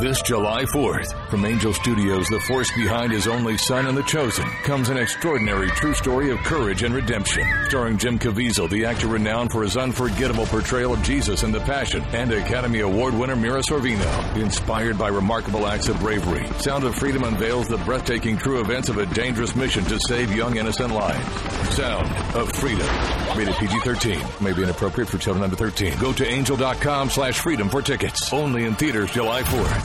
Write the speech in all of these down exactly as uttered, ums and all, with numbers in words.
This July fourth, from Angel Studios, the force behind His Only Son and The Chosen, comes an extraordinary true story of courage and redemption. Starring Jim Caviezel, the actor renowned for his unforgettable portrayal of Jesus in The Passion, and Academy Award winner Mira Sorvino. Inspired by remarkable acts of bravery, Sound of Freedom unveils the breathtaking true events of a dangerous mission to save young innocent lives. Sound of Freedom. Rated P G thirteen. May be inappropriate for children under thirteen. Go to angel.com slash freedom for tickets. Only in theaters July fourth.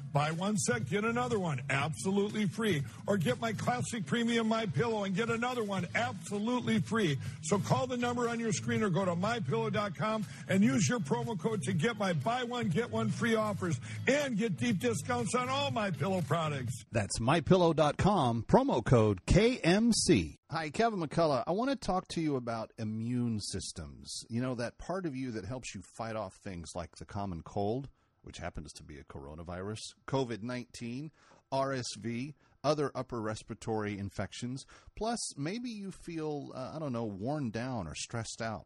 Buy one set, get another one, absolutely free. Or get my classic premium MyPillow and get another one, absolutely free. So call the number on your screen or go to my pillow dot com and use your promo code to get my buy one, get one free offers and get deep discounts on all MyPillow products. That's my pillow dot com, promo code K M C. Hi, Kevin McCullough. I want to talk to you about immune systems. You know, that part of you that helps you fight off things like the common cold, which happens to be a coronavirus, covid nineteen, R S V, other upper respiratory infections. Plus, maybe you feel, uh, I don't know, worn down or stressed out.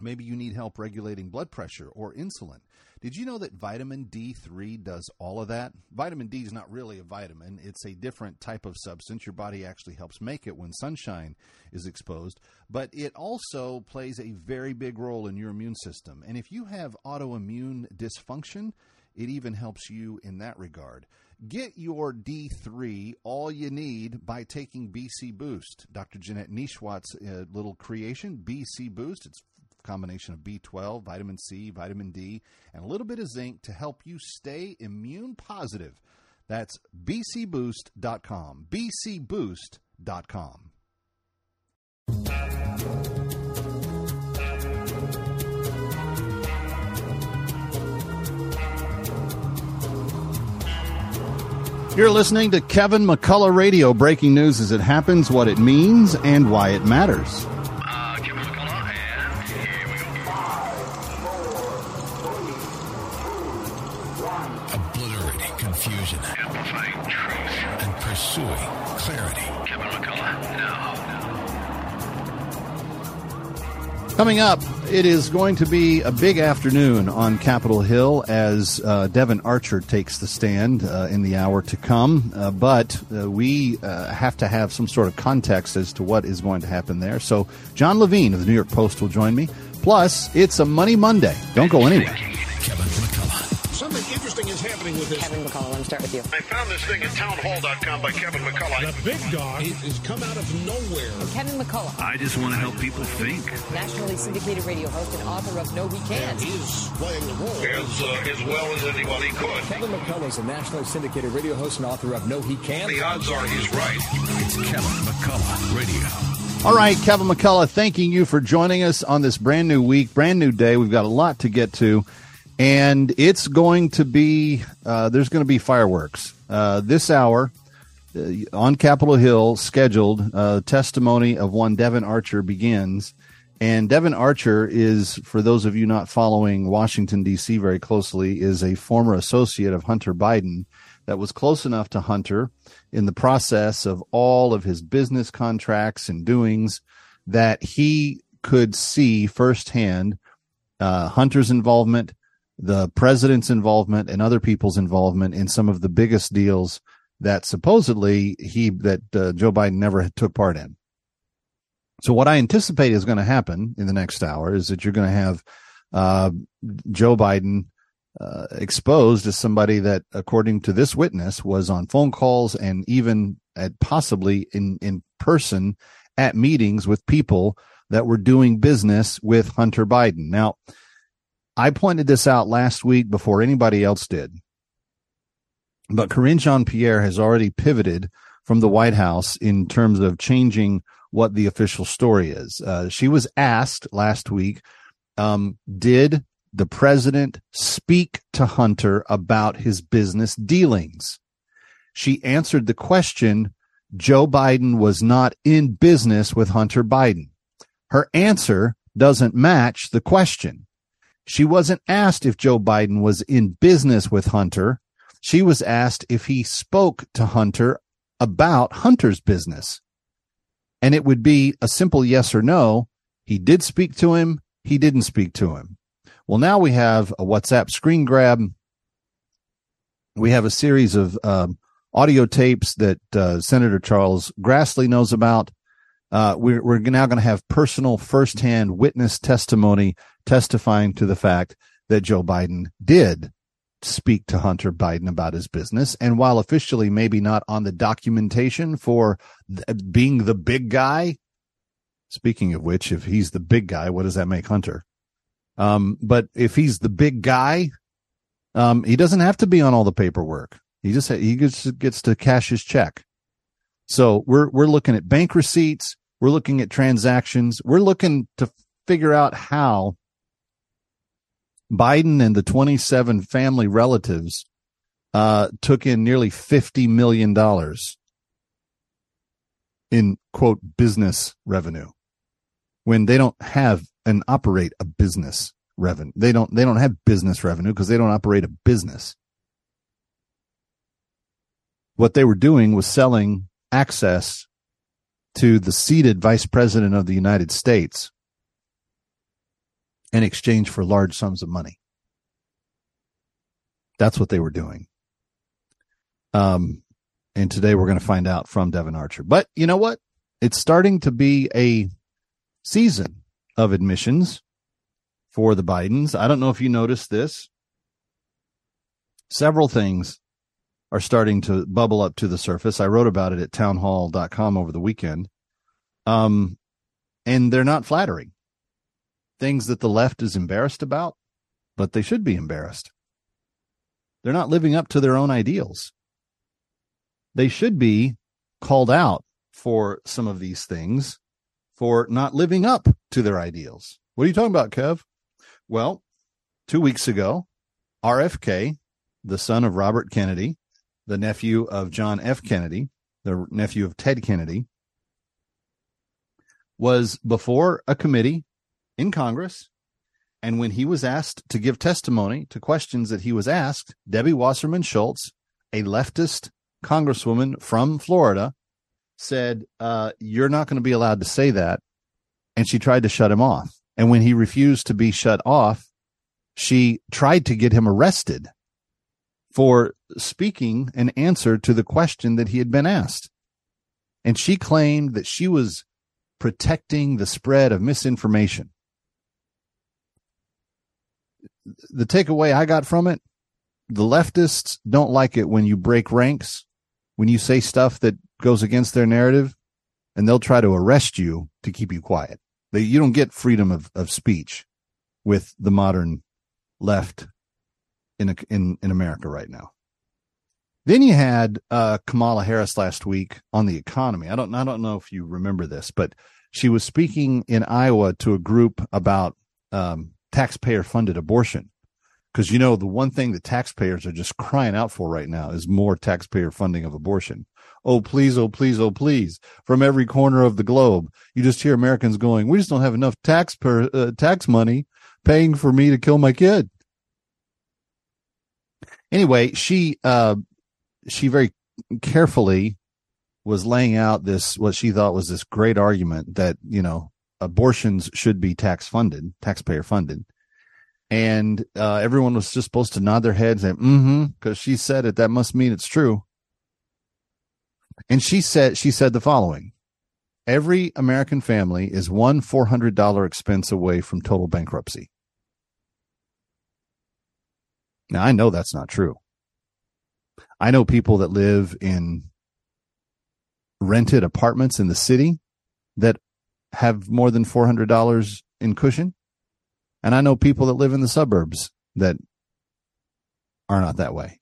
Maybe you need help regulating blood pressure or insulin. Did you know that vitamin D three does all of that? Vitamin D is not really a vitamin. It's a different type of substance. Your body actually helps make it when sunshine is exposed. But it also plays a very big role in your immune system. And if you have autoimmune dysfunction, it even helps you in that regard. Get your D three, all you need, by taking B C Boost. Doctor Jeanette Nishwat's uh, little creation, B C Boost. It's combination of B twelve, vitamin C, vitamin D, and a little bit of zinc to help you stay immune positive. That's b c boost dot com, b c boost dot com. You're listening to Kevin McCullough Radio, breaking news as it happens, what it means, and why it matters. Coming up, it is going to be a big afternoon on Capitol Hill as uh, Devin Archer takes the stand uh, in the hour to come. Uh, but uh, we uh, have to have some sort of context as to what is going to happen there. So John Levine of the New York Post will join me. Plus, it's a Money Monday. Don't go anywhere. Kevin McCullough. Something interesting is happening with this. Kevin McCullough, let me start with you. I found this thing at town hall dot com by Kevin McCullough. The big dog has come out of nowhere. Kevin McCullough. I just want to help people think. Nationally syndicated radio host and author of No We Can't. He's playing the role as, uh, as well as anybody could. Kevin McCullough is a nationally syndicated radio host and author of No He Can't. The odds are he's right. It's Kevin McCullough Radio. All right, Kevin McCullough, thanking you for joining us on this brand new week, brand new day. We've got a lot to get to. And it's going to be, uh, there's going to be fireworks. uh, this hour uh, on Capitol Hill, scheduled uh, testimony of one Devin Archer begins. And Devin Archer is, for those of you not following Washington, D C very closely, is a former associate of Hunter Biden that was close enough to Hunter in the process of all of his business contracts and doings that he could see firsthand uh, Hunter's involvement, the president's involvement, and other people's involvement in some of the biggest deals that supposedly he that uh, Joe Biden never took part in. So what I anticipate is going to happen in the next hour is that you're going to have uh, Joe Biden uh, exposed as somebody that, according to this witness, was on phone calls and even at possibly in, in person at meetings with people that were doing business with Hunter Biden. Now, I pointed this out last week before anybody else did, but Karine Jean-Pierre has already pivoted from the White House in terms of changing what the official story is. Uh, she was asked last week, um, did the president speak to Hunter about his business dealings? She answered the question, Joe Biden was not in business with Hunter Biden. Her answer doesn't match the question. She wasn't asked if Joe Biden was in business with Hunter. She was asked if he spoke to Hunter about Hunter's business. And it would be a simple yes or no. He did speak to him. He didn't speak to him. Well, now we have a WhatsApp screen grab. We have a series of um, audio tapes that uh, Senator Charles Grassley knows about. Uh, we're, we're now going to have personal firsthand witness testimony testifying to the fact that Joe Biden did speak to Hunter Biden about his business. And while officially maybe not on the documentation for th- being the big guy, speaking of which, if he's the big guy, what does that make Hunter? Um, but if he's the big guy, um, he doesn't have to be on all the paperwork. He just, ha- he just gets to cash his check. So we're, we're looking at bank receipts. We're looking at transactions. We're looking to figure out how Biden and the twenty-seven family relatives uh, took in nearly fifty million dollars in, quote, business revenue when they don't have and operate a business revenue. They don't they don't have business revenue because they don't operate a business. What they were doing was selling access to the seated vice president of the United States in exchange for large sums of money. That's what they were doing. Um, and today we're going to find out from Devin Archer. But you know what? It's starting to be a season of admissions for the Bidens. I don't know if you noticed this. Several things are starting to bubble up to the surface. I wrote about it at townhall dot com over the weekend. Um, and they're not flattering. Things that the left is embarrassed about, but they should be embarrassed. They're not living up to their own ideals. They should be called out for some of these things, for not living up to their ideals. What are you talking about, Kev? Well, two weeks ago, R F K, the son of Robert Kennedy, the nephew of John F. Kennedy, the nephew of Ted Kennedy, was before a committee in Congress, and when he was asked to give testimony to questions that he was asked, Debbie Wasserman Schultz, a leftist congresswoman from Florida, said, uh, you're not going to be allowed to say that, and she tried to shut him off. And when he refused to be shut off, she tried to get him arrested for speaking an answer to the question that he had been asked. And she claimed that she was protecting the spread of misinformation. The takeaway I got from it, the leftists don't like it when you break ranks, when you say stuff that goes against their narrative, and they'll try to arrest you to keep you quiet. They, you don't get freedom of, of speech with the modern left in, a, in, in America right now. Then you had uh, Kamala Harris last week on the economy. I don't, I don't know if you remember this, but she was speaking in Iowa to a group about um, taxpayer-funded abortion. Because, you know, the one thing that taxpayers are just crying out for right now is more taxpayer funding of abortion. Oh, please, oh, please, oh, please. From every corner of the globe, you just hear Americans going, we just don't have enough tax per, uh, tax money paying for me to kill my kid. Anyway, she uh, she very carefully was laying out this, what she thought was this great argument that, you know, abortions should be tax funded, taxpayer funded. And uh, everyone was just supposed to nod their heads and mm-hmm, because she said it. That must mean it's true. And she said she said the following. Every American family is one four hundred dollars expense away from total bankruptcy. Now, I know that's not true. I know people that live in rented apartments in the city that have more than four hundred dollars in cushion. And I know people that live in the suburbs that are not that way.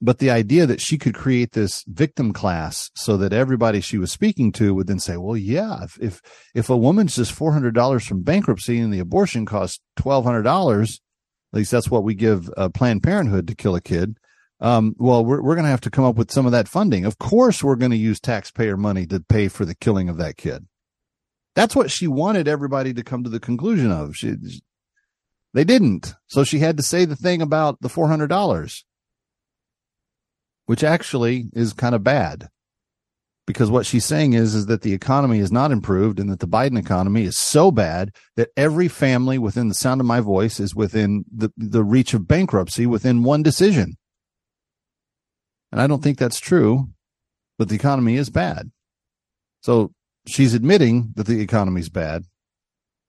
But the idea that she could create this victim class so that everybody she was speaking to would then say, well, yeah, if if, if a woman's just four hundred dollars from bankruptcy and the abortion costs twelve hundred dollars, at least that's what we give uh, Planned Parenthood to kill a kid, um, well, we're, we're going to have to come up with some of that funding. Of course, we're going to use taxpayer money to pay for the killing of that kid. That's what she wanted everybody to come to the conclusion of. She, they didn't. So she had to say the thing about the four hundred dollars. Which actually is kind of bad, because what she's saying is, is that the economy is not improved and that the Biden economy is so bad that every family within the sound of my voice is within the, the reach of bankruptcy within one decision. And I don't think that's true, but the economy is bad. So she's admitting that the economy is bad,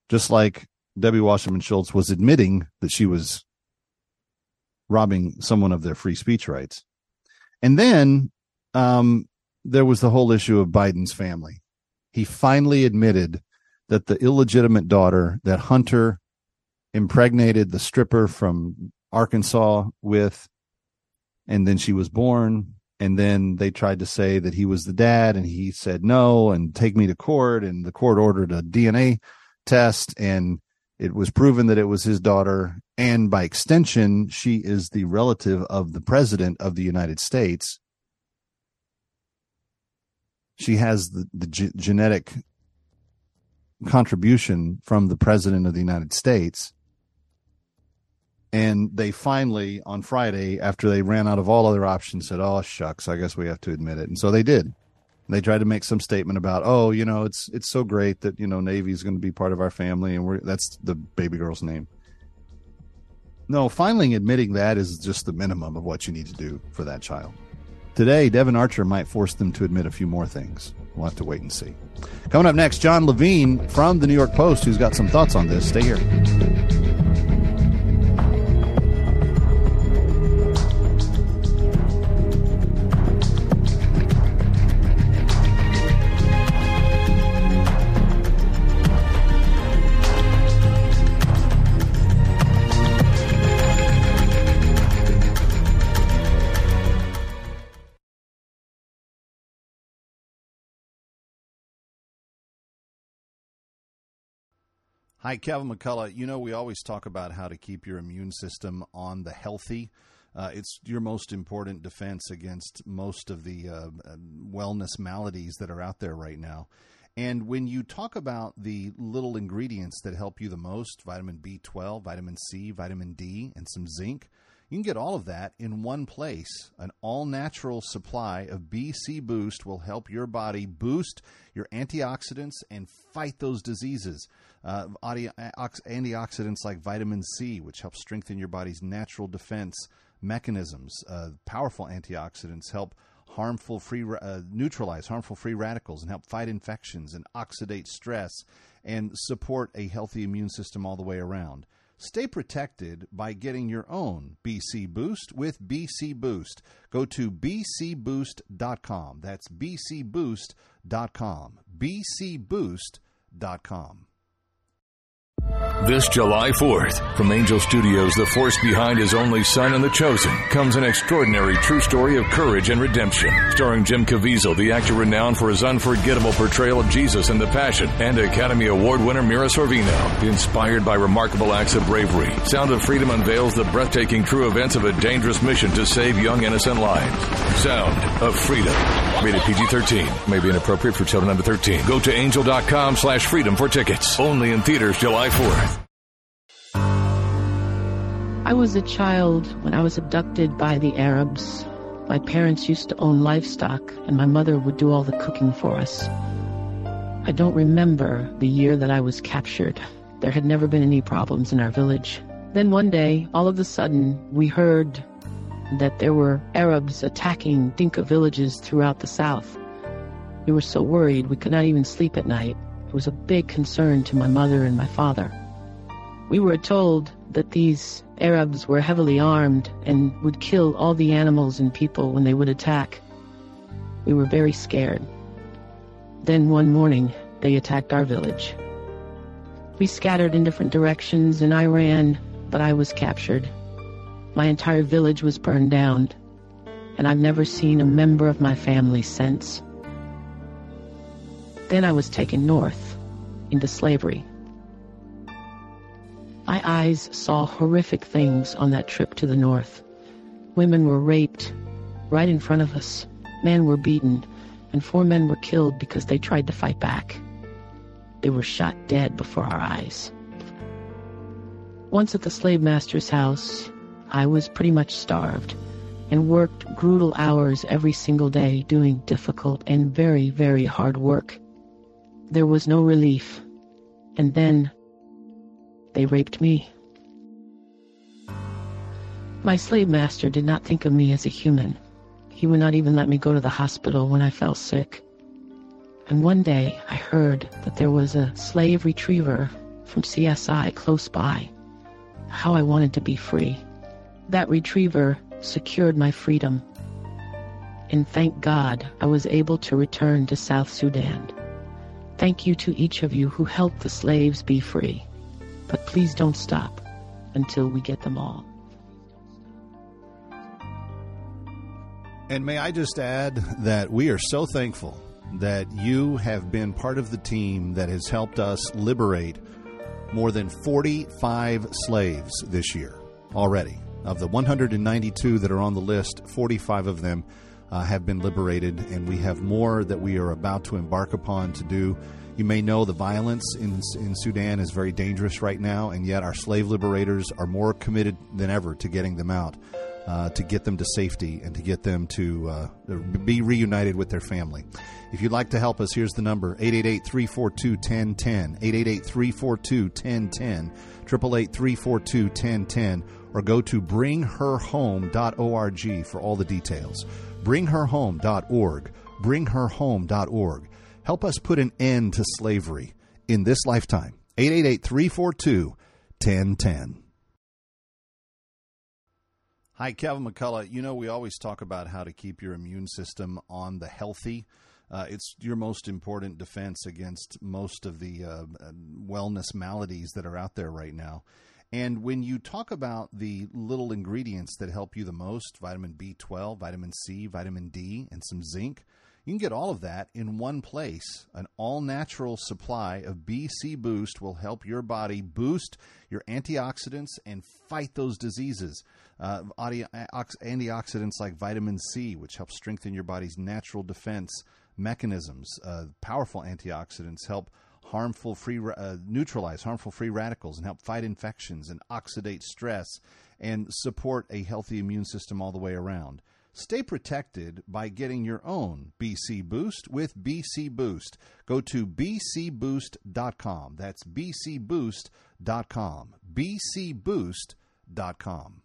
just like Debbie Wasserman Schultz was admitting that she was robbing someone of their free speech rights. And then um, there was the whole issue of Biden's family. He finally admitted that the illegitimate daughter that Hunter impregnated the stripper from Arkansas with, and then she was born, and then they tried to say that he was the dad, and he said no, and take me to court, and the court ordered a D N A test, and it was proven that it was his daughter, and by extension, she is the relative of the president of the United States. She has the, the ge- genetic contribution from the president of the United States. And they finally, on Friday, after they ran out of all other options, said, oh, shucks, I guess we have to admit it. And so they did. They tried to make some statement about, oh, you know, it's it's so great that, you know, Navy is going to be part of our family, and we're that's the baby girl's name. No, finally admitting that is just the minimum of what you need to do for that child. Today, Devin Archer might force them to admit a few more things. We'll have to wait and see. Coming up next, John Levine from the New York Post, who's got some thoughts on this. Stay here. Hi, Kevin McCullough. You know, we always talk about how to keep your immune system on the healthy. Uh, it's your most important defense against most of the uh, wellness maladies that are out there right now. And when you talk about the little ingredients that help you the most, vitamin B twelve, vitamin C, vitamin D, and some zinc, you can get all of that in one place. An all-natural supply of B C Boost will help your body boost your antioxidants and fight those diseases. Uh, antioxidants like vitamin C, which helps strengthen your body's natural defense mechanisms. Uh, powerful antioxidants help harmful free uh, neutralize harmful free radicals and help fight infections and oxidate stress and support a healthy immune system all the way around. Stay protected by getting your own B C Boost with B C Boost. Go to b c boost dot com. That's b c boost dot com. b c boost dot com. This July fourth, from Angel Studios, the force behind His Only Son and The Chosen, comes an extraordinary true story of courage and redemption. Starring Jim Caviezel, the actor renowned for his unforgettable portrayal of Jesus in The Passion, and Academy Award winner Mira Sorvino. Inspired by remarkable acts of bravery, Sound of Freedom unveils the breathtaking true events of a dangerous mission to save young innocent lives. Sound of Freedom. Rated P G thirteen. May be inappropriate for children under thirteen. Go to angel.com slash freedom for tickets. Only in theaters July fourth. I was a child when I was abducted by the Arabs. My parents used to own livestock, and my mother would do all the cooking for us. I don't remember the year that I was captured. There had never been any problems in our village. Then one day, all of a sudden, we heard that there were Arabs attacking Dinka villages throughout the South. We were so worried we could not even sleep at night. It was a big concern to my mother and my father. We were told that these Arabs were heavily armed and would kill all the animals and people when they would attack. We were very scared. Then one morning, they attacked our village. We scattered in different directions and I ran, but I was captured. My entire village was burned down, and I've never seen a member of my family since. Then I was taken north into slavery. My eyes saw horrific things on that trip to the north. Women were raped right in front of us, men were beaten, and four men were killed because they tried to fight back. They were shot dead before our eyes. Once at the slave master's house, I was pretty much starved and worked brutal hours every single day doing difficult and very, very hard work. There was no relief, and then they raped me. My slave master did not think of me as a human. He would not even let me go to the hospital when I fell sick. And one day I heard that there was a slave retriever from C S I close by. How I wanted to be free. That retriever secured my freedom. And thank God I was able to return to South Sudan. Thank you to each of you who helped the slaves be free. But please don't stop until we get them all. And may I just add that we are so thankful that you have been part of the team that has helped us liberate more than forty-five slaves this year already. Of the one hundred ninety-two that are on the list, forty-five of them uh, have been liberated, and we have more that we are about to embark upon to do. You may know the violence in in Sudan is very dangerous right now, and yet our slave liberators are more committed than ever to getting them out, uh, to get them to safety, and to get them to uh, be reunited with their family. If you'd like to help us, here's the number, eight eight eight, three four two, one zero one zero, eight eight eight, three four two, one zero one zero, eight eight eight, three four two, one zero one zero, or go to bring her home dot org for all the details. bring her home dot org, bring her home dot org. Help us put an end to slavery in this lifetime. eight eight eight, three four two, one zero one zero. Hi, Kevin McCullough. You know, we always talk about how to keep your immune system on the healthy. Uh, it's your most important defense against most of the uh, wellness maladies that are out there right now. And when you talk about the little ingredients that help you the most, vitamin B twelve, vitamin C, vitamin D, and some zinc, you can get all of that in one place. An all-natural supply of B C Boost will help your body boost your antioxidants and fight those diseases. Uh, antioxidants like vitamin C, which helps strengthen your body's natural defense mechanisms. Uh, powerful antioxidants help harmful free uh, neutralize harmful free radicals and help fight infections and oxidate stress and support a healthy immune system all the way around. Stay protected by getting your own B C Boost with B C Boost. Go to b c boost dot com. That's b c boost dot com. b c boost dot com.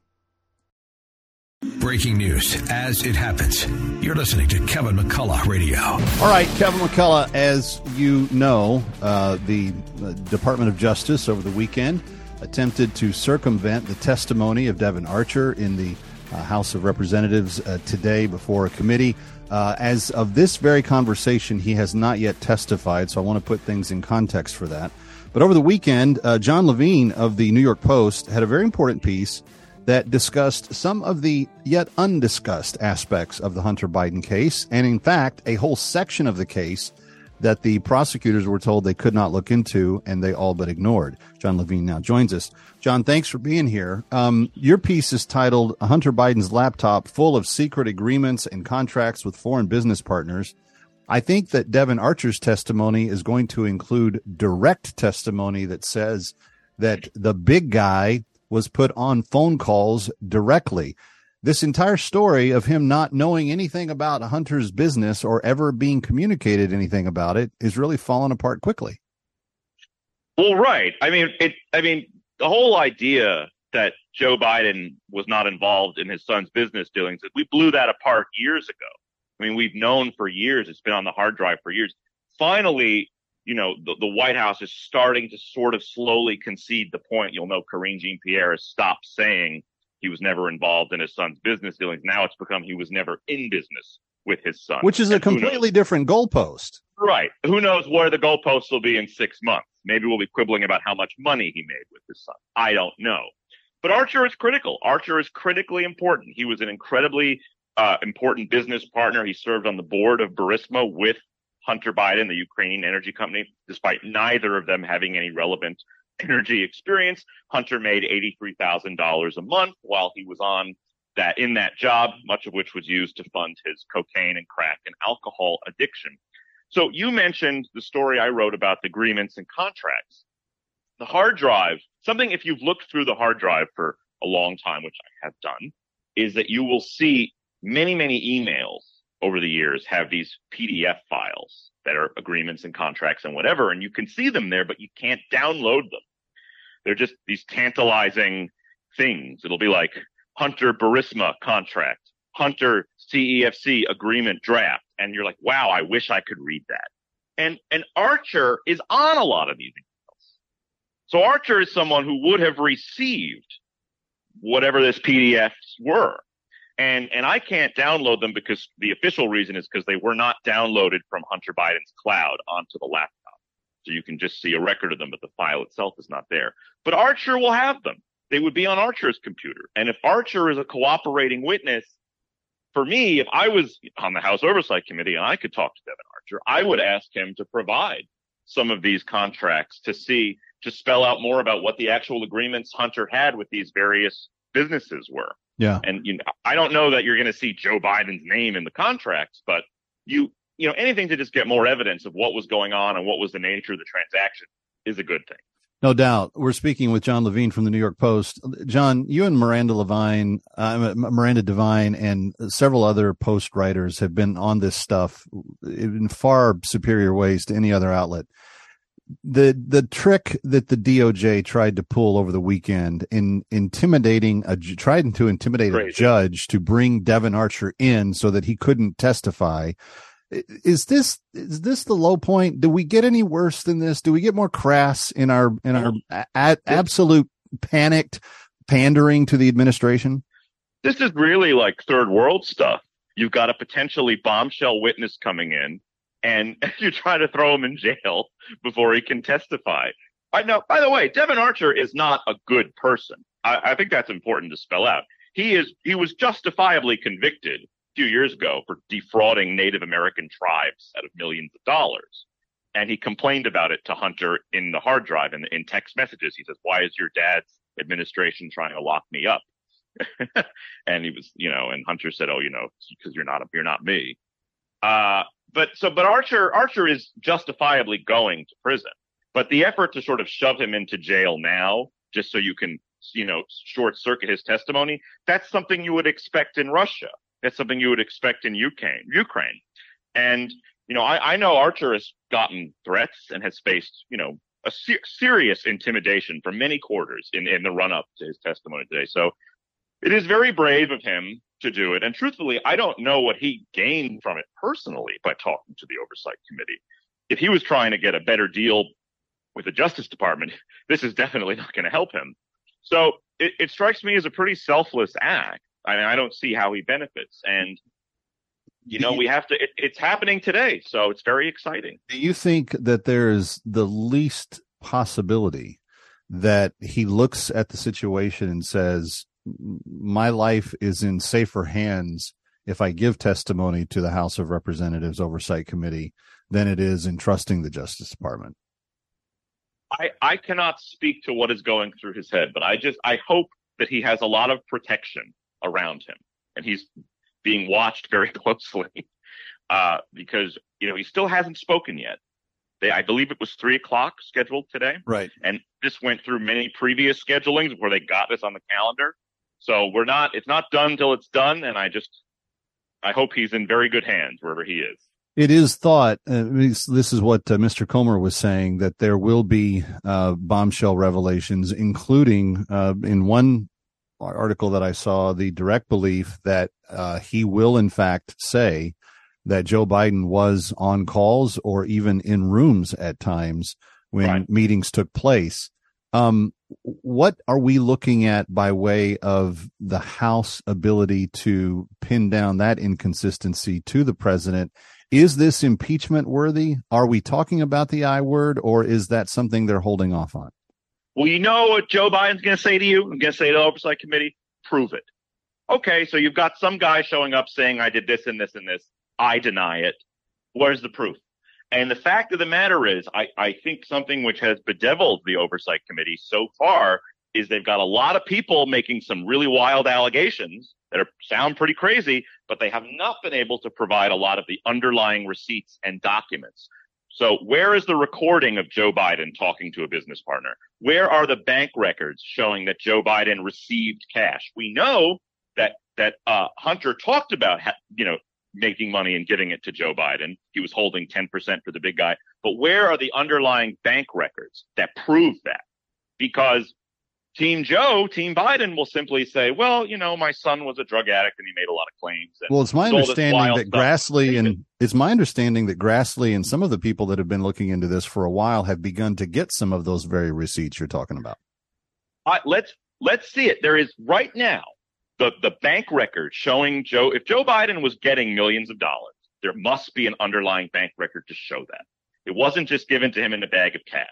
Breaking news as it happens. You're listening to Kevin McCullough Radio. All right, Kevin McCullough, as you know, uh, the uh, Department of Justice over the weekend attempted to circumvent the testimony of Devin Archer in the Uh, House of Representatives uh, today before a committee. Uh, as of this very conversation, he has not yet testified, so I want to put things in context for that. But over the weekend, uh, John Levine of the New York Post had a very important piece that discussed some of the yet undiscussed aspects of the Hunter Biden case. And in fact, a whole section of the case that the prosecutors were told they could not look into, and they all but ignored. John Levine now joins us. John, thanks for being here. Um, your piece is titled Hunter Biden's Laptop Full of Secret Agreements and Contracts with Foreign Business Partners. I think that Devin Archer's testimony is going to include direct testimony that says that the big guy was put on phone calls directly. This entire story of him not knowing anything about Hunter's business or ever being communicated anything about it is really falling apart quickly. Well, right. I mean, it. I mean, the whole idea that Joe Biden was not involved in his son's business dealings, we blew that apart years ago. I mean, we've known for years. It's been on the hard drive for years. Finally, you know, the, the White House is starting to sort of slowly concede the point. You'll know Karine Jean-Pierre has stopped saying he was never involved in his son's business dealings. Now it's become he was never in business with his son. Which is and a completely different goalpost. Right. Who knows where the goalposts will be in six months? Maybe we'll be quibbling about how much money he made with his son. I don't know. But Archer is critical. Archer is critically important. He was an incredibly uh, important business partner. He served on the board of Burisma with Hunter Biden, the Ukrainian energy company, despite neither of them having any relevant energy experience. Hunter made eighty-three thousand dollars a month while he was on that in that job, much of which was used to fund his cocaine and crack and alcohol addiction. So you mentioned the story I wrote about the agreements and contracts. The hard drive, something if you've looked through the hard drive for a long time, which I have done, is that you will see many, many emails over the years have these P D F files that are agreements and contracts and whatever, and you can see them there, but you can't download them. They're just these tantalizing things. It'll be like Hunter Burisma contract, Hunter C E F C agreement draft, and you're like, wow, I wish I could read that. And and Archer is on a lot of these emails. So Archer is someone who would have received whatever this P D Fs were. And and I can't download them because the official reason is because they were not downloaded from Hunter Biden's cloud onto the laptop. So you can just see a record of them, but the file itself is not there. But Archer will have them. They would be on Archer's computer. And if Archer is a cooperating witness, for me, if I was on the House Oversight Committee and I could talk to Devin Archer, I would ask him to provide some of these contracts to see, to spell out more about what the actual agreements Hunter had with these various businesses were. Yeah. And you know, I don't know that you're going to see Joe Biden's name in the contracts, but you, you know, anything to just get more evidence of what was going on and what was the nature of the transaction is a good thing. No doubt. We're speaking with John Levine from the New York Post. John, you and Miranda Levine, uh, Miranda Devine and several other Post writers have been on this stuff in far superior ways to any other outlet. The the trick that the D O J tried to pull over the weekend in intimidating a trying to intimidate Crazy. a judge to bring Devin Archer in so that he couldn't testify. Is this is this the low point? Do we get any worse than this? Do we get more crass in our in our a, a, absolute panicked pandering to the administration? This is really like third world stuff. You've got a potentially bombshell witness coming in, and you try to throw him in jail before he can testify. I know, by the way, Devin Archer is not a good person. I, I think that's important to spell out. He is. He was justifiably convicted a few years ago for defrauding Native American tribes out of millions of dollars. And he complained about it to Hunter in the hard drive and in, in text messages. He says, why is your dad's administration trying to lock me up? And he was, you know, and Hunter said, oh, you know, because you're not you're not me. Uh, But so but Archer Archer is justifiably going to prison, but the effort to sort of shove him into jail now just so you can, you know, short circuit his testimony. That's something you would expect in Russia. That's something you would expect in Ukraine, Ukraine. And, you know, I, I know Archer has gotten threats and has faced, you know, a ser- serious intimidation from many quarters in, in the run up to his testimony today. So it is very brave of him to do it. And truthfully, I don't know what he gained from it personally by talking to the Oversight Committee. If he was trying to get a better deal with the Justice Department, this is definitely not going to help him. So it, it strikes me as a pretty selfless act. I mean, I don't see how he benefits. And, you know, we have to, it, it's happening today. So it's very exciting. Do you think that there is the least possibility that he looks at the situation and says, my life is in safer hands if I give testimony to the House of Representatives Oversight Committee than it is in trusting the Justice Department? I, I cannot speak to what is going through his head, but I just I hope that he has a lot of protection around him and he's being watched very closely uh, because, you know, he still hasn't spoken yet. They, I believe it was three o'clock scheduled today. Right. And this went through many previous schedulings where they got this on the calendar. So we're not it's not done till it's done. And I just I hope he's in very good hands wherever he is. It is thought, uh, this is what uh, Mister Comer was saying, that there will be uh, bombshell revelations, including uh, in one article that I saw, the direct belief that uh, he will, in fact, say that Joe Biden was on calls or even in rooms at times when right. meetings took place. Um, what are we looking at by way of the House ability to pin down that inconsistency to the president? Is this impeachment worthy? Are we talking about the I word, or is that something they're holding off on? Well, you know what Joe Biden's going to say to you? I'm going to say to the Oversight Committee, prove it. Okay, so you've got some guy showing up saying, I did this and this and this. I deny it. Where's the proof? And the fact of the matter is, I, I think something which has bedeviled the Oversight Committee so far is they've got a lot of people making some really wild allegations that are, sound pretty crazy, but they have not been able to provide a lot of the underlying receipts and documents. So where is the recording of Joe Biden talking to a business partner? Where are the bank records showing that Joe Biden received cash? We know that that uh, Hunter talked about, you know, making money and giving it to Joe Biden. He was holding ten percent for the big guy. But where are the underlying bank records that prove that? Because Team Joe, Team Biden will simply say, well, you know, my son was a drug addict and he made a lot of claims. And well, it's my understanding that Grassley and it's my understanding that Grassley and some of the people that have been looking into this for a while have begun to get some of those very receipts you're talking about. Uh, let's let's see it. There is right now the, the bank record showing Joe. If Joe Biden was getting millions of dollars, there must be an underlying bank record to show that. It wasn't just given to him in a bag of cash.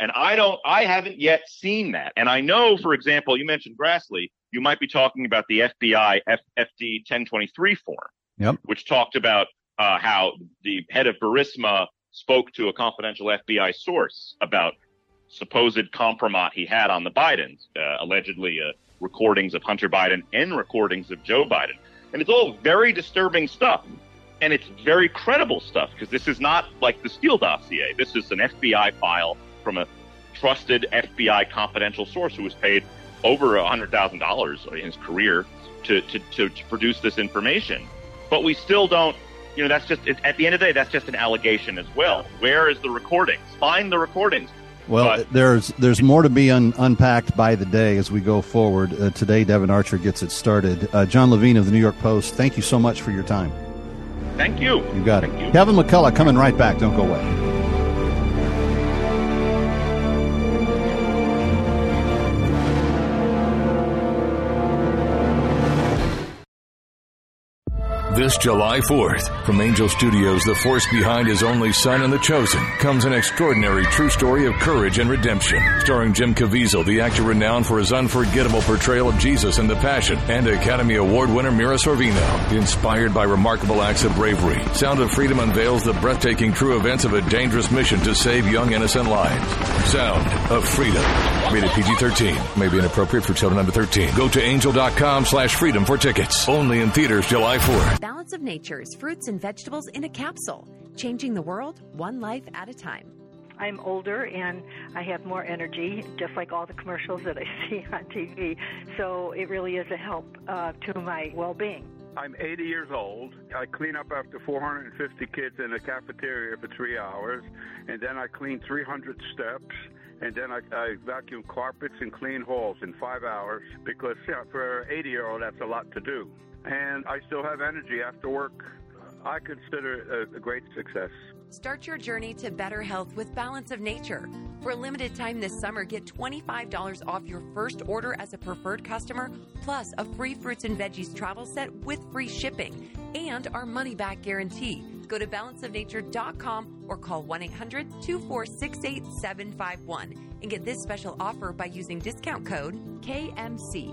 And I don't I haven't yet seen that. And I know, for example, you mentioned Grassley. You might be talking about the F B I F D ten twenty-three form, yep. which talked about uh, how the head of Burisma spoke to a confidential F B I source about supposed compromise he had on the Bidens, uh, allegedly uh, recordings of Hunter Biden and recordings of Joe Biden. And it's all very disturbing stuff. And it's very credible stuff, because this is not like the Steele dossier. This is an F B I file from a trusted F B I confidential source who was paid over one hundred thousand dollars in his career to, to, to, to produce this information. But we still don't, you know, that's just, at the end of the day, that's just an allegation as well. Where is the recordings? Find the recordings. Well, but there's there's more to be un, unpacked by the day as we go forward. Uh, today, Devin Archer gets it started. Uh, John Levine of the New York Post, thank you so much for your time. Thank you. You got it. You. Kevin McCullough coming right back. Don't go away. This July fourth, from Angel Studios, the force behind His Only Son and The Chosen, comes an extraordinary true story of courage and redemption. Starring Jim Caviezel, the actor renowned for his unforgettable portrayal of Jesus in The Passion, and Academy Award winner Mira Sorvino. Inspired by remarkable acts of bravery, Sound of Freedom unveils the breathtaking true events of a dangerous mission to save young innocent lives. Sound of Freedom. Rated P G thirteen. May be inappropriate for children under thirteen. Go to angel.com slash freedom for tickets. Only in theaters July fourth. Balance of Nature's fruits and vegetables in a capsule, changing the world one life at a time. I'm older and I have more energy, just like all the commercials that I see on T V. So it really is a help uh, to my well-being. I'm eighty years old. I clean up after four hundred fifty kids in the cafeteria for three hours, and then I clean three hundred steps, and then I, I vacuum carpets and clean halls in five hours because yeah, for an eighty-year-old, that's a lot to do. And I still have energy after work. I consider it a great success. Start your journey to better health with Balance of Nature. For a limited time this summer, get twenty-five dollars off your first order as a preferred customer, plus a free fruits and veggies travel set with free shipping and our money-back guarantee. Go to balance of nature dot com or call one eight hundred two four six eight seven five one and get this special offer by using discount code K M C.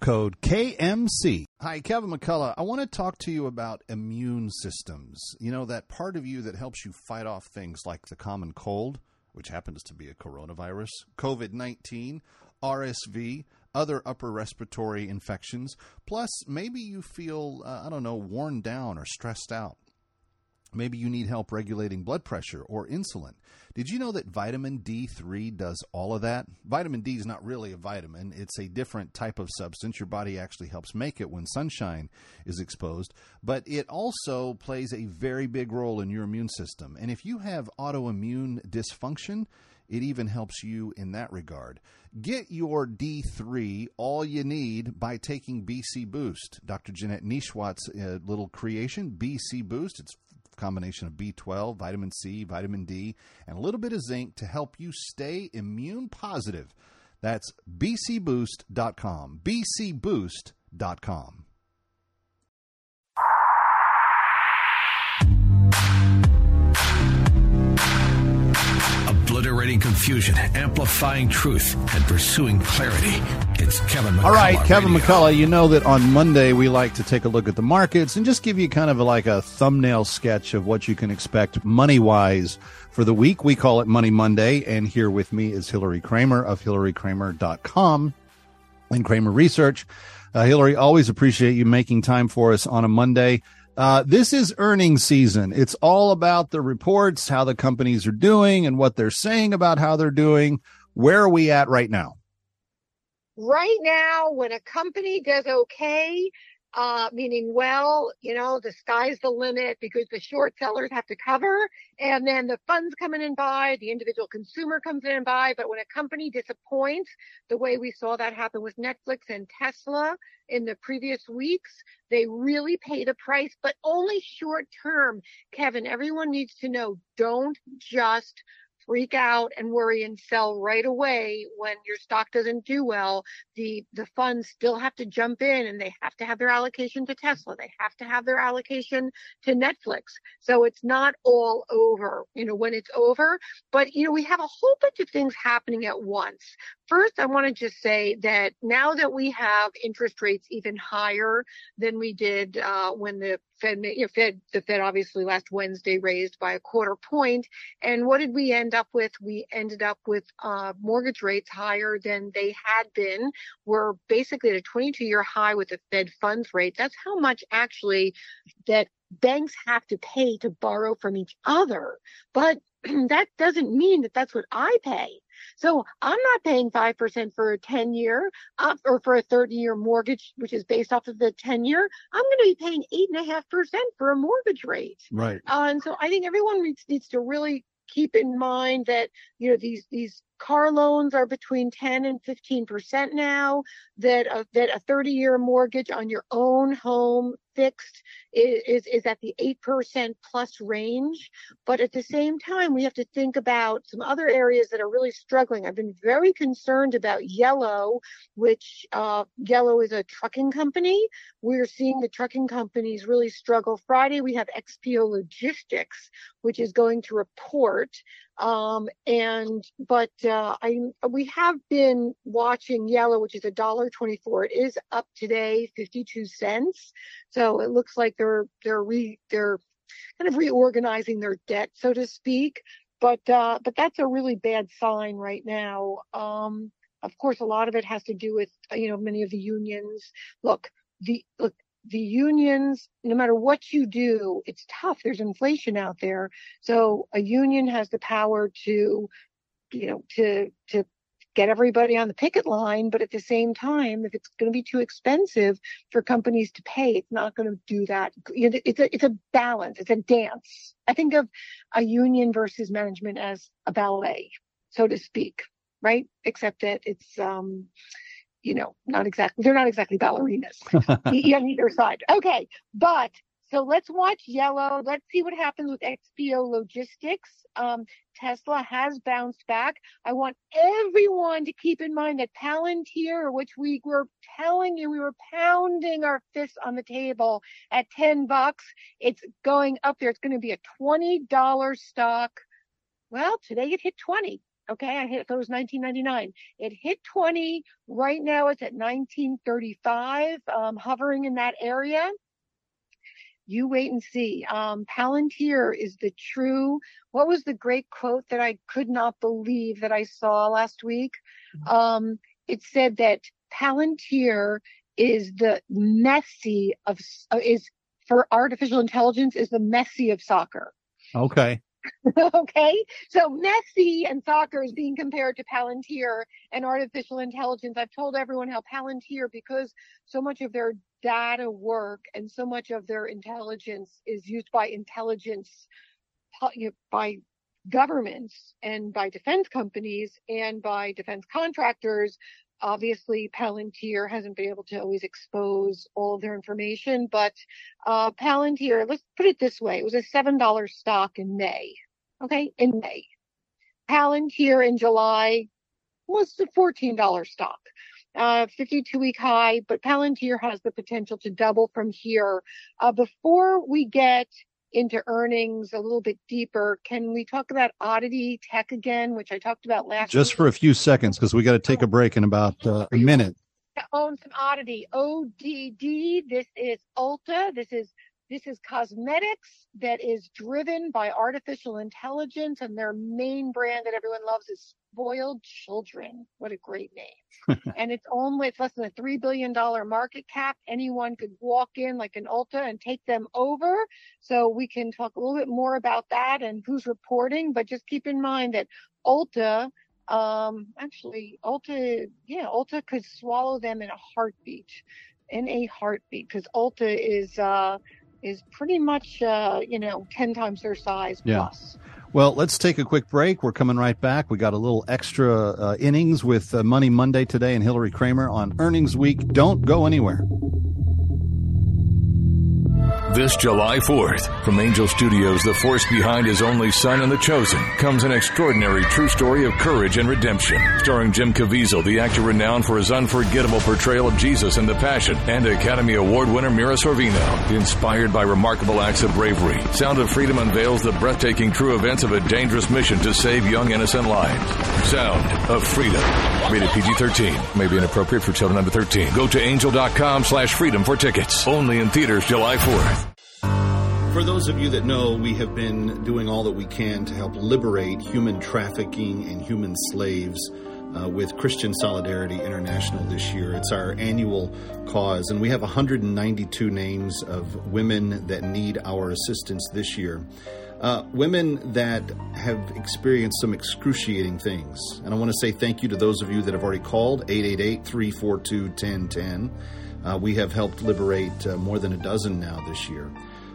code K M C. Hi, Kevin McCullough. I want to talk to you about immune systems. You know, that part of you that helps you fight off things like the common cold, which happens to be a coronavirus, covid nineteen, R S V, other upper respiratory infections. Plus, maybe you feel, uh, I don't know, worn down or stressed out. Maybe you need help regulating blood pressure or insulin. Did you know that vitamin D three does all of that? Vitamin D is not really a vitamin. It's a different type of substance. Your body actually helps make it when sunshine is exposed. But it also plays a very big role in your immune system. And if you have autoimmune dysfunction, it even helps you in that regard. Get your D three, all you need, by taking B C Boost. Doctor Jeanette Nishwat's uh, little creation, B C Boost. It's combination of B twelve, vitamin C, vitamin D, and a little bit of zinc to help you stay immune positive. That's b c boost dot com. b c boost dot com. Obliterating confusion, amplifying truth, and pursuing clarity. It's Kevin McCullough. All right, Kevin Radio. McCullough, you know that on Monday we like to take a look at the markets and just give you kind of like a thumbnail sketch of what you can expect money-wise for the week. We call it Money Monday, and here with me is Hillary Kramer of Hillary Kramer dot com and Kramer Research. Uh, Hillary, always appreciate you making time for us on a Monday. Uh, this is earnings season. It's all about the reports, how the companies are doing and what they're saying about how they're doing. Where are we at right now? Right now, when a company does okay, uh, meaning well, you know, the sky's the limit because the short sellers have to cover and then the funds come in and buy, the individual consumer comes in and buy. But when a company disappoints, the way we saw that happen with Netflix and Tesla in the previous weeks, they really pay the price, but only short term. Kevin, everyone needs to know, don't just freak out and worry and sell right away when your stock doesn't do well. The the funds still have to jump in and they have to have their allocation to Tesla. They have to have their allocation to Netflix. So it's not all over, you know, when it's over. But, you know, we have a whole bunch of things happening at once. First, I want to just say that now that we have interest rates even higher than we did uh, when the Fed, you know, Fed, the Fed obviously last Wednesday raised by a quarter point. And what did we end up with? We ended up with uh, mortgage rates higher than they had been. We're basically at a twenty-two year high with the Fed funds rate. That's how much actually that banks have to pay to borrow from each other. But that doesn't mean that that's what I pay. So I'm not paying five percent for a ten year uh, or for a thirty year mortgage, which is based off of the ten year. I'm going to be paying eight and a half percent for a mortgage rate. Right. Uh, and so I think everyone needs to really keep in mind that, you know, these these car loans are between ten and fifteen percent now, that a, that a thirty year mortgage on your own home fixed is, is, is at the eight percent plus range. But at the same time, we have to think about some other areas that are really struggling. I've been very concerned about Yellow, which uh, Yellow is a trucking company. We're seeing the trucking companies really struggle. Friday, we have X P O Logistics, which is going to report. Um, and but uh, I we have been watching Yellow, which is one dollar twenty-four. It is up today, fifty-two cents. So it looks like they're they're re they're kind of reorganizing their debt, so to speak. But uh, but that's a really bad sign right now. Um, of course, a lot of it has to do with you know many of the unions. Look, the look. The unions, no matter what you do, it's tough. There's inflation out there. So a union has the power to, you know, to to get everybody on the picket line. But at the same time, if it's going to be too expensive for companies to pay, it's not going to do that. It's a, it's a balance. It's a dance. I think of a union versus management as a ballet, so to speak, right? Except that it's... um you know, not exactly, they're not exactly ballerinas on either side. Okay, but so let's watch Yellow. Let's see what happens with X P O Logistics. Um, Tesla has bounced back. I want everyone to keep in mind that Palantir, which we were telling you, we were pounding our fists on the table at ten bucks. It's going up there. It's going to be a twenty dollar stock. Well, today it hit twenty. Okay, I hit, so it was nineteen ninety-nine. It hit twenty. Right now it's at nineteen thirty-five, um, hovering in that area. You wait and see. Um, Palantir is the true, what was the great quote that I could not believe that I saw last week? Um, it said that Palantir is the Messi of, is for artificial intelligence, is the Messi of soccer. Okay. Okay, so Messi and soccer is being compared to Palantir and artificial intelligence. I've told everyone how Palantir, because so much of their data work and so much of their intelligence is used by intelligence, by governments and by defense companies and by defense contractors. Obviously, Palantir hasn't been able to always expose all of their information, but uh, Palantir, let's put it this way. It was a seven dollar stock in May, okay, in May. Palantir in July was a fourteen dollar stock, uh, fifty-two week high, but Palantir has the potential to double from here. Uh, before we get into earnings a little bit deeper, can we talk about Oddity Tech again, which I talked about last Just week? For a few seconds, because we got to take a break in about uh, a minute. To own some Oddity, O D D. This is Ulta. This is this is cosmetics that is driven by artificial intelligence, and their main brand that everyone loves is Spoiled Children. What a great name. And it's only it's less than a three billion dollars market cap. Anyone could walk in like an Ulta and take them over. So we can talk a little bit more about that and who's reporting. But just keep in mind that Ulta, um, actually Ulta, yeah, Ulta could swallow them in a heartbeat, in a heartbeat, because Ulta is, uh, is pretty much, uh, you know, ten times their size yeah. plus. Well, let's take a quick break. We're coming right back. We got a little extra uh, innings with uh, Money Monday today and Hillary Kramer on Earnings Week. Don't go anywhere. This July fourth, from Angel Studios, the force behind His Only Son and The Chosen, comes an extraordinary true story of courage and redemption. Starring Jim Caviezel, the actor renowned for his unforgettable portrayal of Jesus in The Passion, and Academy Award winner Mira Sorvino. Inspired by remarkable acts of bravery, Sound of Freedom unveils the breathtaking true events of a dangerous mission to save young innocent lives. Sound of Freedom. Rated P G thirteen. May be inappropriate for children under thirteen. Go to angel.com slash freedom for tickets. Only in theaters July fourth. For those of you that know, we have been doing all that we can to help liberate human trafficking and human slaves uh, with Christian Solidarity International this year. It's our annual cause, and we have one hundred ninety-two names of women that need our assistance this year. Uh, women that have experienced some excruciating things. And I want to say thank you to those of you that have already called, eight eight eight, three four two, one zero one zero. Uh, we have helped liberate uh, more than a dozen now this year.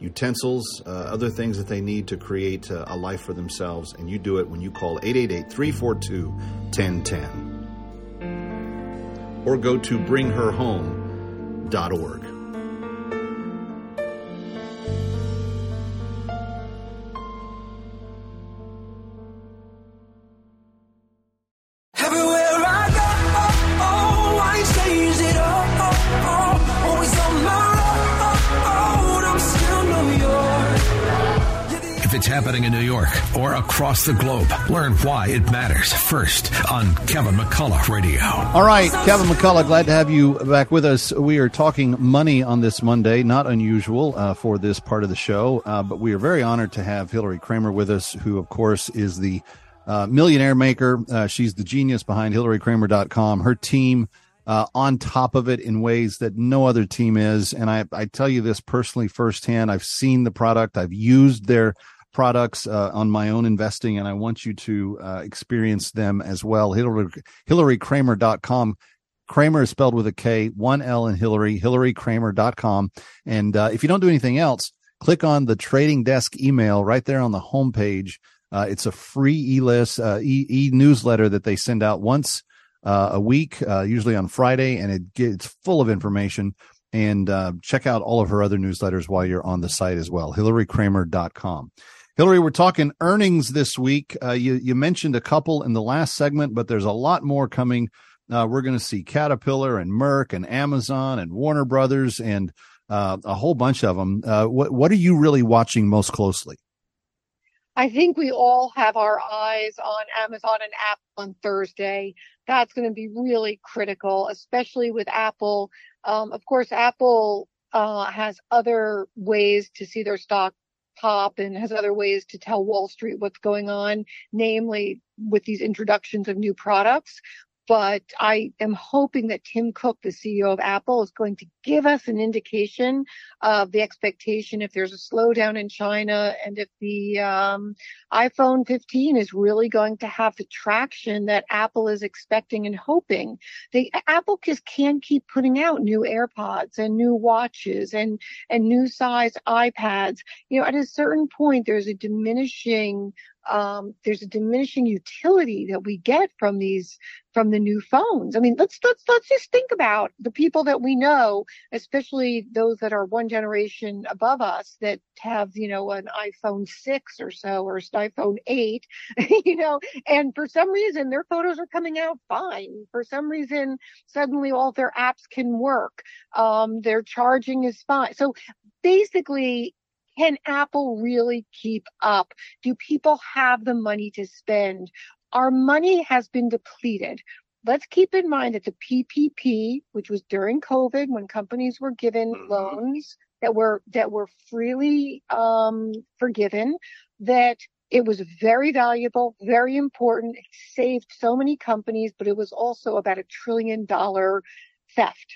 utensils, uh, other things that they need to create uh, a life for themselves. And you do it when you call eight eight eight, three four two, one zero one zero. Or go to bring her home dot org. Happening in New York or across the globe. Learn why it matters first on Kevin McCullough Radio. All right, Kevin McCullough, glad to have you back with us. We are talking money on this Monday, not unusual uh, for this part of the show, uh, but we are very honored to have Hillary Kramer with us, who, of course, is the uh, millionaire maker. Uh, she's the genius behind Hillary Kramer dot com. Her team uh, on top of it in ways that no other team is. And I, I tell you this personally firsthand. I've seen the product. I've used their products uh, on my own investing, and I want you to uh, experience them as well. Hillary, Hillary Kramer dot com. Kramer is spelled with a K, one L in Hillary, Hillary Kramer dot com. And uh, if you don't do anything else, click on the trading desk email right there on the homepage. Uh, it's a free e-list, uh, e- e-newsletter that they send out once uh, a week, uh, usually on Friday, and it gets full of information. And uh, check out all of her other newsletters while you're on the site as well, Hillary Kramer dot com. Hillary, we're talking earnings this week. Uh, you, you mentioned a couple in the last segment, but there's a lot more coming. Uh, we're going to see Caterpillar and Merck and Amazon and Warner Brothers and uh, a whole bunch of them. Uh, what, what are you really watching most closely? I think we all have our eyes on Amazon and Apple on Thursday. That's going to be really critical, especially with Apple. Um, of course, Apple uh, has other ways to see their stock pop and has other ways to tell Wall Street what's going on, namely with these introductions of new products. But I am hoping that Tim Cook, the C E O of Apple, is going to give us an indication of the expectation if there's a slowdown in China and if the um, iPhone fifteen is really going to have the traction that Apple is expecting and hoping. They, Apple just can't keep putting out new AirPods and new watches and, and new size iPads. You know, at a certain point, there's a diminishing Um, there's a diminishing utility that we get from these, from the new phones. I mean, let's, let's, let's just think about the people that we know, especially those that are one generation above us that have, you know, an iPhone six or so, or an iPhone eight, you know, and for some reason their photos are coming out fine. For some reason, suddenly all their apps can work. Um, their charging is fine. So basically, can Apple really keep up? Do people have the money to spend? Our money has been depleted. Let's keep in mind that the P P P, which was during COVID when companies were given loans that were that were freely um, forgiven, that It was very valuable, very important. It saved so many companies, but it was also about a trillion dollar theft.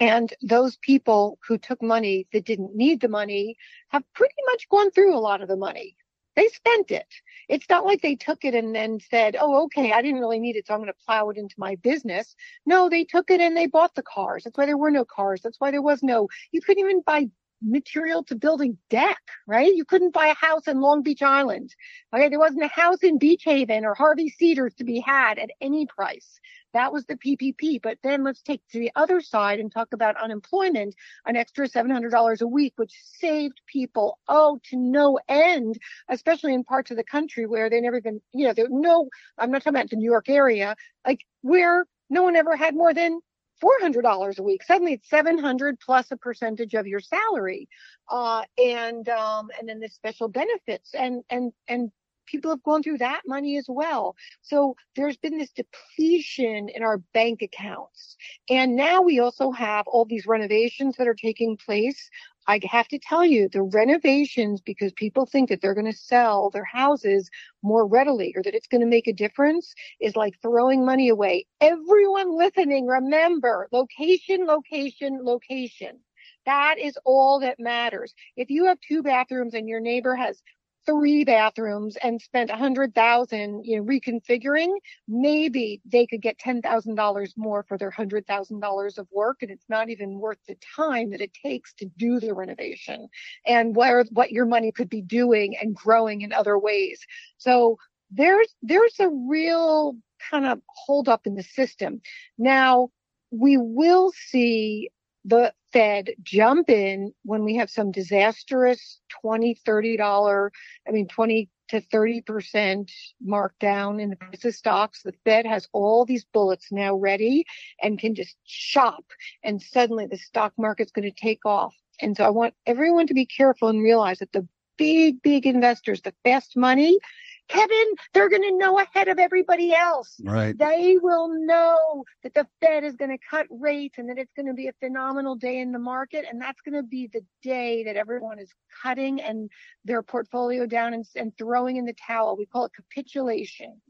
And those people who took money that didn't need the money have pretty much gone through a lot of the money. They spent it. It's not like they took it and then said, oh, okay, I didn't really need it, so I'm going to plow it into my business. No, they took it and they bought the cars. That's why there were no cars. That's why there was no, you couldn't even buy material to build a deck, right? You couldn't buy a house in Long Beach Island. Okay, there wasn't a house in Beach Haven or Harvey Cedars to be had at any price. That was the P P P. But then let's take to the other side and talk about unemployment, an extra seven hundred dollars a week, which saved people, oh, to no end, especially in parts of the country where they never even, you know, there, no, I'm not talking about the New York area, like where no one ever had more than four hundred dollars a week. Suddenly it's seven hundred plus a percentage of your salary. Uh, and, um, and then the special benefits and, and, and, people have gone through that money as well. So there's been this depletion in our bank accounts. And now we also have all these renovations that are taking place. I have to tell you, the renovations, because people think that they're going to sell their houses more readily or that it's going to make a difference, is like throwing money away. Everyone listening, remember, location, location, location. That is all that matters. If you have two bathrooms and your neighbor has three bathrooms and spent a hundred thousand, you know, reconfiguring, maybe they could get ten thousand dollars more for their hundred thousand dollars of work, and it's not even worth the time that it takes to do the renovation and where what your money could be doing and growing in other ways. So there's there's a real kind of hold up in the system. Now we will see the Fed jump in when we have some disastrous twenty, thirty dollars, I mean, twenty to thirty percent markdown in the price of stocks. The Fed has all these bullets now ready and can just chop, and suddenly the stock market's going to take off. And so I want everyone to be careful and realize that the big, big investors, the fast money, Kevin, they're going to know ahead of everybody else. Right. They will know that the Fed is going to cut rates and that it's going to be a phenomenal day in the market. And that's going to be the day that everyone is cutting and their portfolio down and, and throwing in the towel. We call it capitulation.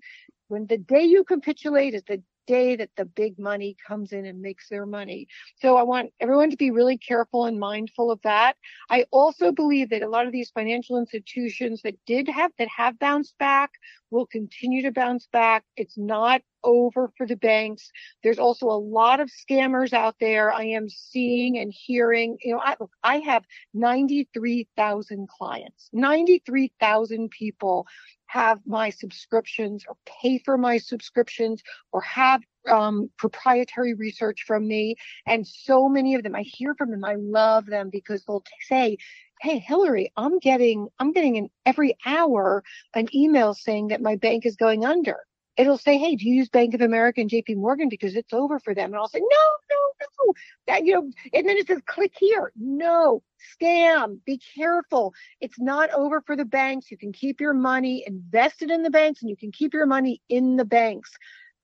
When the day you capitulate is the day that the big money comes in and makes their money. So I want everyone to be really careful and mindful of that. I also believe that a lot of these financial institutions that did have, that have bounced back will continue to bounce back. It's not over for the banks. There's also a lot of scammers out there. I am seeing and hearing, you know, I, look, I have ninety-three thousand clients, ninety-three thousand people have my subscriptions or pay for my subscriptions or have um, proprietary research from me. And so many of them, I hear from them. I love them because they'll say, hey, Hillary, I'm getting, I'm getting in every hour an email saying that my bank is going under. It'll say, hey, do you use Bank of America and J P Morgan because it's over for them? And I'll say, no, no, no. That, you know, and then it says, click here. No, scam. Be careful. It's not over for the banks. You can keep your money invested in the banks, and you can keep your money in the banks.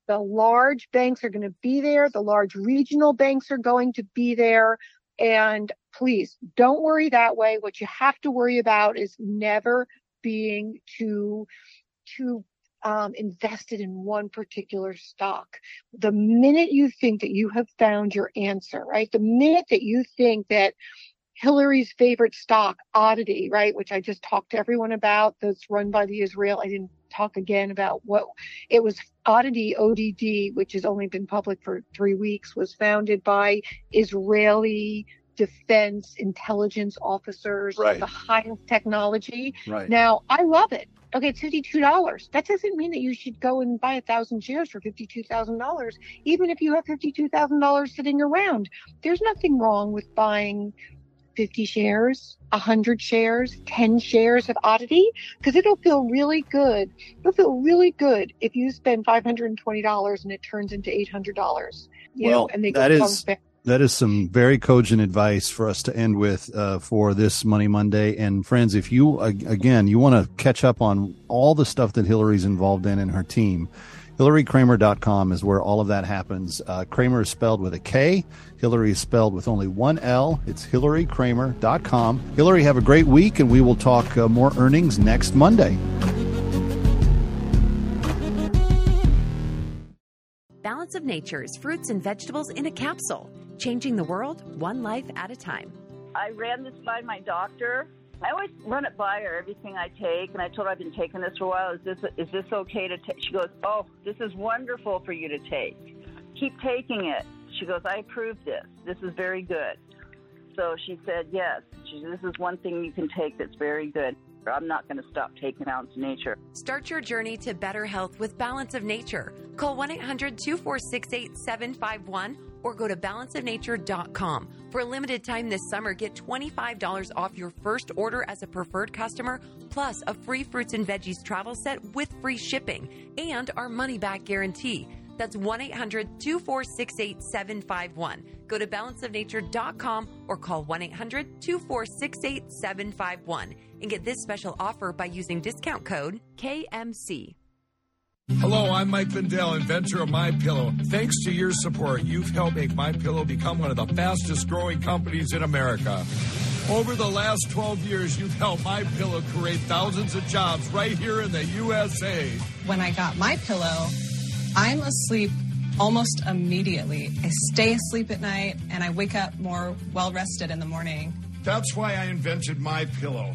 The large banks are going to be there. The large regional banks are going to be there. And please don't worry that way. What you have to worry about is never being too, too Um, invested in one particular stock. The minute you think that you have found your answer, right? The minute that you think that Hillary's favorite stock, Oddity, right? Which I just talked to everyone about, that's run by the Israel. I didn't talk again about what it was. Oddity, O D D, which has only been public for three weeks, was founded by Israeli defense intelligence officers, right? The highest technology. Right. Now, I love it. Okay, it's fifty-two dollars. That doesn't mean that you should go and buy a thousand shares for fifty-two thousand dollars, even if you have fifty-two thousand dollars sitting around. There's nothing wrong with buying fifty shares, one hundred shares, ten shares of Oddity, because it'll feel really good. It'll feel really good if you spend five hundred twenty dollars and it turns into eight hundred dollars. You well, know, and they that is back. That is some very cogent advice for us to end with uh, for this Money Monday. And friends, if you, again, you want to catch up on all the stuff that Hillary's involved in and her team, Hillary Kramer dot com is where all of that happens. Uh, Kramer is spelled with a K. Hillary is spelled with only one L. It's Hillary Kramer dot com. Hillary, have a great week, and we will talk uh, more earnings next Monday. Balance of Nature is fruits and vegetables in a capsule, changing the world one life at a time. I ran this by my doctor. I always run it by her, everything I take, and I told her I've been taking this for a while. Is this is this okay to take? She goes, oh, this is wonderful for you to take. Keep taking it. She goes, I approve this. This is very good. So she said, yes, she said, this is one thing you can take that's very good. I'm not going to stop taking Balance of Nature. Start your journey to better health with Balance of Nature. Call one eight hundred two four six eight seven five one or go to balance of nature dot com. For a limited time this summer, get twenty-five dollars off your first order as a preferred customer, plus a free fruits and veggies travel set with free shipping and our money-back guarantee. That's one eight hundred two four six eight seven five one. Go to balance of nature dot com or call one eight hundred two four six eight seven five one and get this special offer by using discount code K M C. Hello, I'm Mike Lindell, inventor of MyPillow. Thanks to your support, you've helped make MyPillow become one of the fastest growing companies in America. Over the last twelve years, you've helped MyPillow create thousands of jobs right here in the U S A. When I got MyPillow, I'm asleep almost immediately. I stay asleep at night, and I wake up more well-rested in the morning. That's why I invented MyPillow.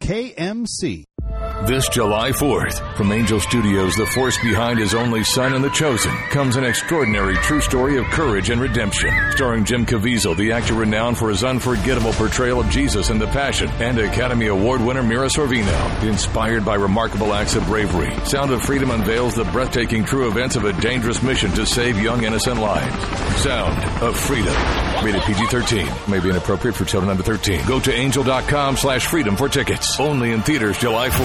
K M C. This July fourth, from Angel Studios, the force behind His Only Son and The Chosen, comes an extraordinary true story of courage and redemption. Starring Jim Caviezel, the actor renowned for his unforgettable portrayal of Jesus in The Passion, and Academy Award winner Mira Sorvino. Inspired by remarkable acts of bravery, Sound of Freedom unveils the breathtaking true events of a dangerous mission to save young innocent lives. Sound of Freedom. Rated P G thirteen. May be inappropriate for children under thirteen. Go to angel.com slash freedom for tickets. Only in theaters July fourth.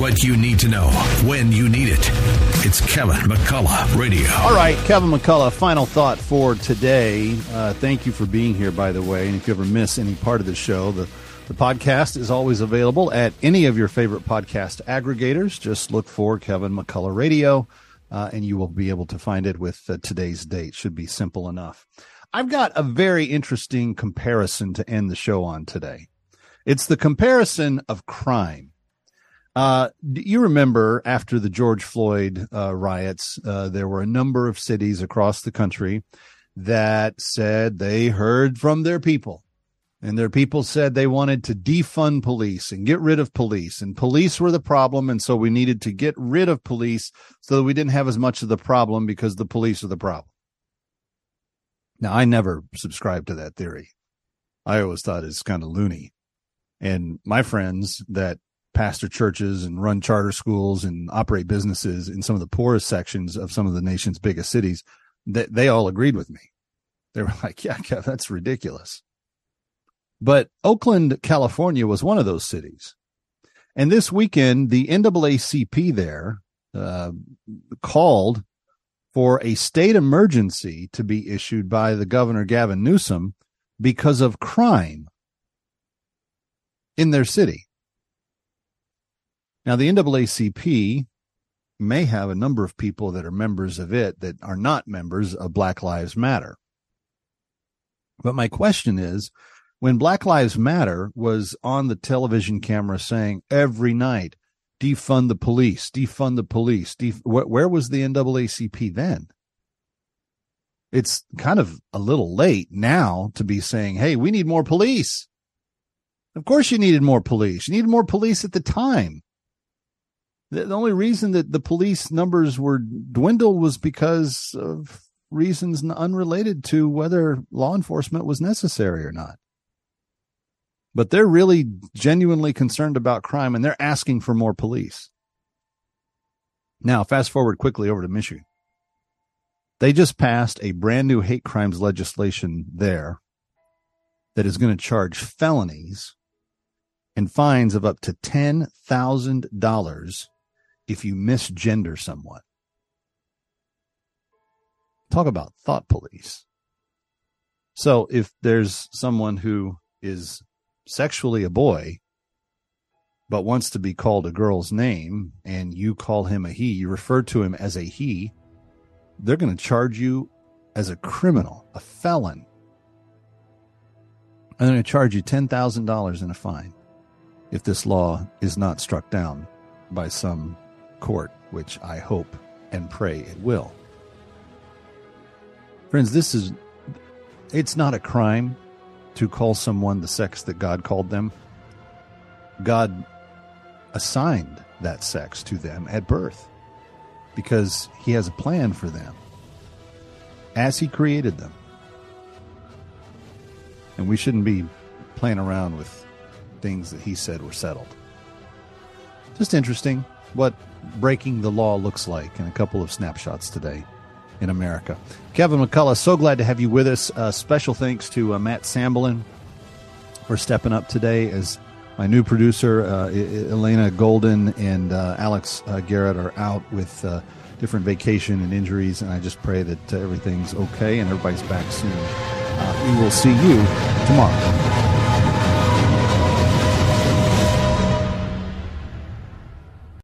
What you need to know when you need it. It's Kevin McCullough Radio. All right, Kevin McCullough, final thought for today. Uh, thank you for being here, by the way. And if you ever miss any part of the show, the, the podcast is always available at any of your favorite podcast aggregators. Just look for Kevin McCullough Radio, uh, and you will be able to find it with uh, today's date. Should be simple enough. I've got a very interesting comparison to end the show on today. It's the comparison of crime. Uh, you remember after the George Floyd uh, riots, uh, there were a number of cities across the country that said they heard from their people, and their people said they wanted to defund police and get rid of police, and police were the problem. And so we needed to get rid of police so that we didn't have as much of the problem because the police are the problem. Now, I never subscribed to that theory. I always thought it's kind of loony. And my friends that pastor churches and run charter schools and operate businesses in some of the poorest sections of some of the nation's biggest cities, that they, they all agreed with me. They were like, yeah, God, that's ridiculous. But Oakland, California was one of those cities. And this weekend, the N double A C P there uh, called for a state emergency to be issued by the governor, Gavin Newsom, because of crime in their city. Now, the N double A C P may have a number of people that are members of it that are not members of Black Lives Matter. But my question is, when Black Lives Matter was on the television camera saying every night, defund the police, defund the police, def- where was the N double A C P then? It's kind of a little late now to be saying, hey, we need more police. Of course you needed more police. You needed more police at the time. The, the only reason that the police numbers were dwindled was because of reasons unrelated to whether law enforcement was necessary or not. But they're really genuinely concerned about crime, and they're asking for more police. Now, fast forward quickly over to Michigan. They just passed a brand new hate crimes legislation there that is going to charge felonies and fines of up to ten thousand dollars if you misgender someone. Talk about thought police. So if there's someone who is sexually a boy but wants to be called a girl's name and you call him a he, you refer to him as a he, they're going to charge you as a criminal, a felon. And they're going to charge you ten thousand dollars in a fine if this law is not struck down by some court, which I hope and pray it will. Friends, this is, it's not a crime to call someone the sex that God called them. God assigned that sex to them at birth because he has a plan for them as he created them. And we shouldn't be playing around with things that he said were settled. Just interesting what breaking the law looks like in a couple of snapshots today in America. Kevin McCullough, so glad to have you with us. Uh, special thanks to uh, Matt Samblin for stepping up today as my new producer, uh, Elena Golden, and uh, Alex uh, Garrett are out with uh, different vacation and injuries, and I just pray that uh, everything's okay and everybody's back soon. Uh, we will see you tomorrow.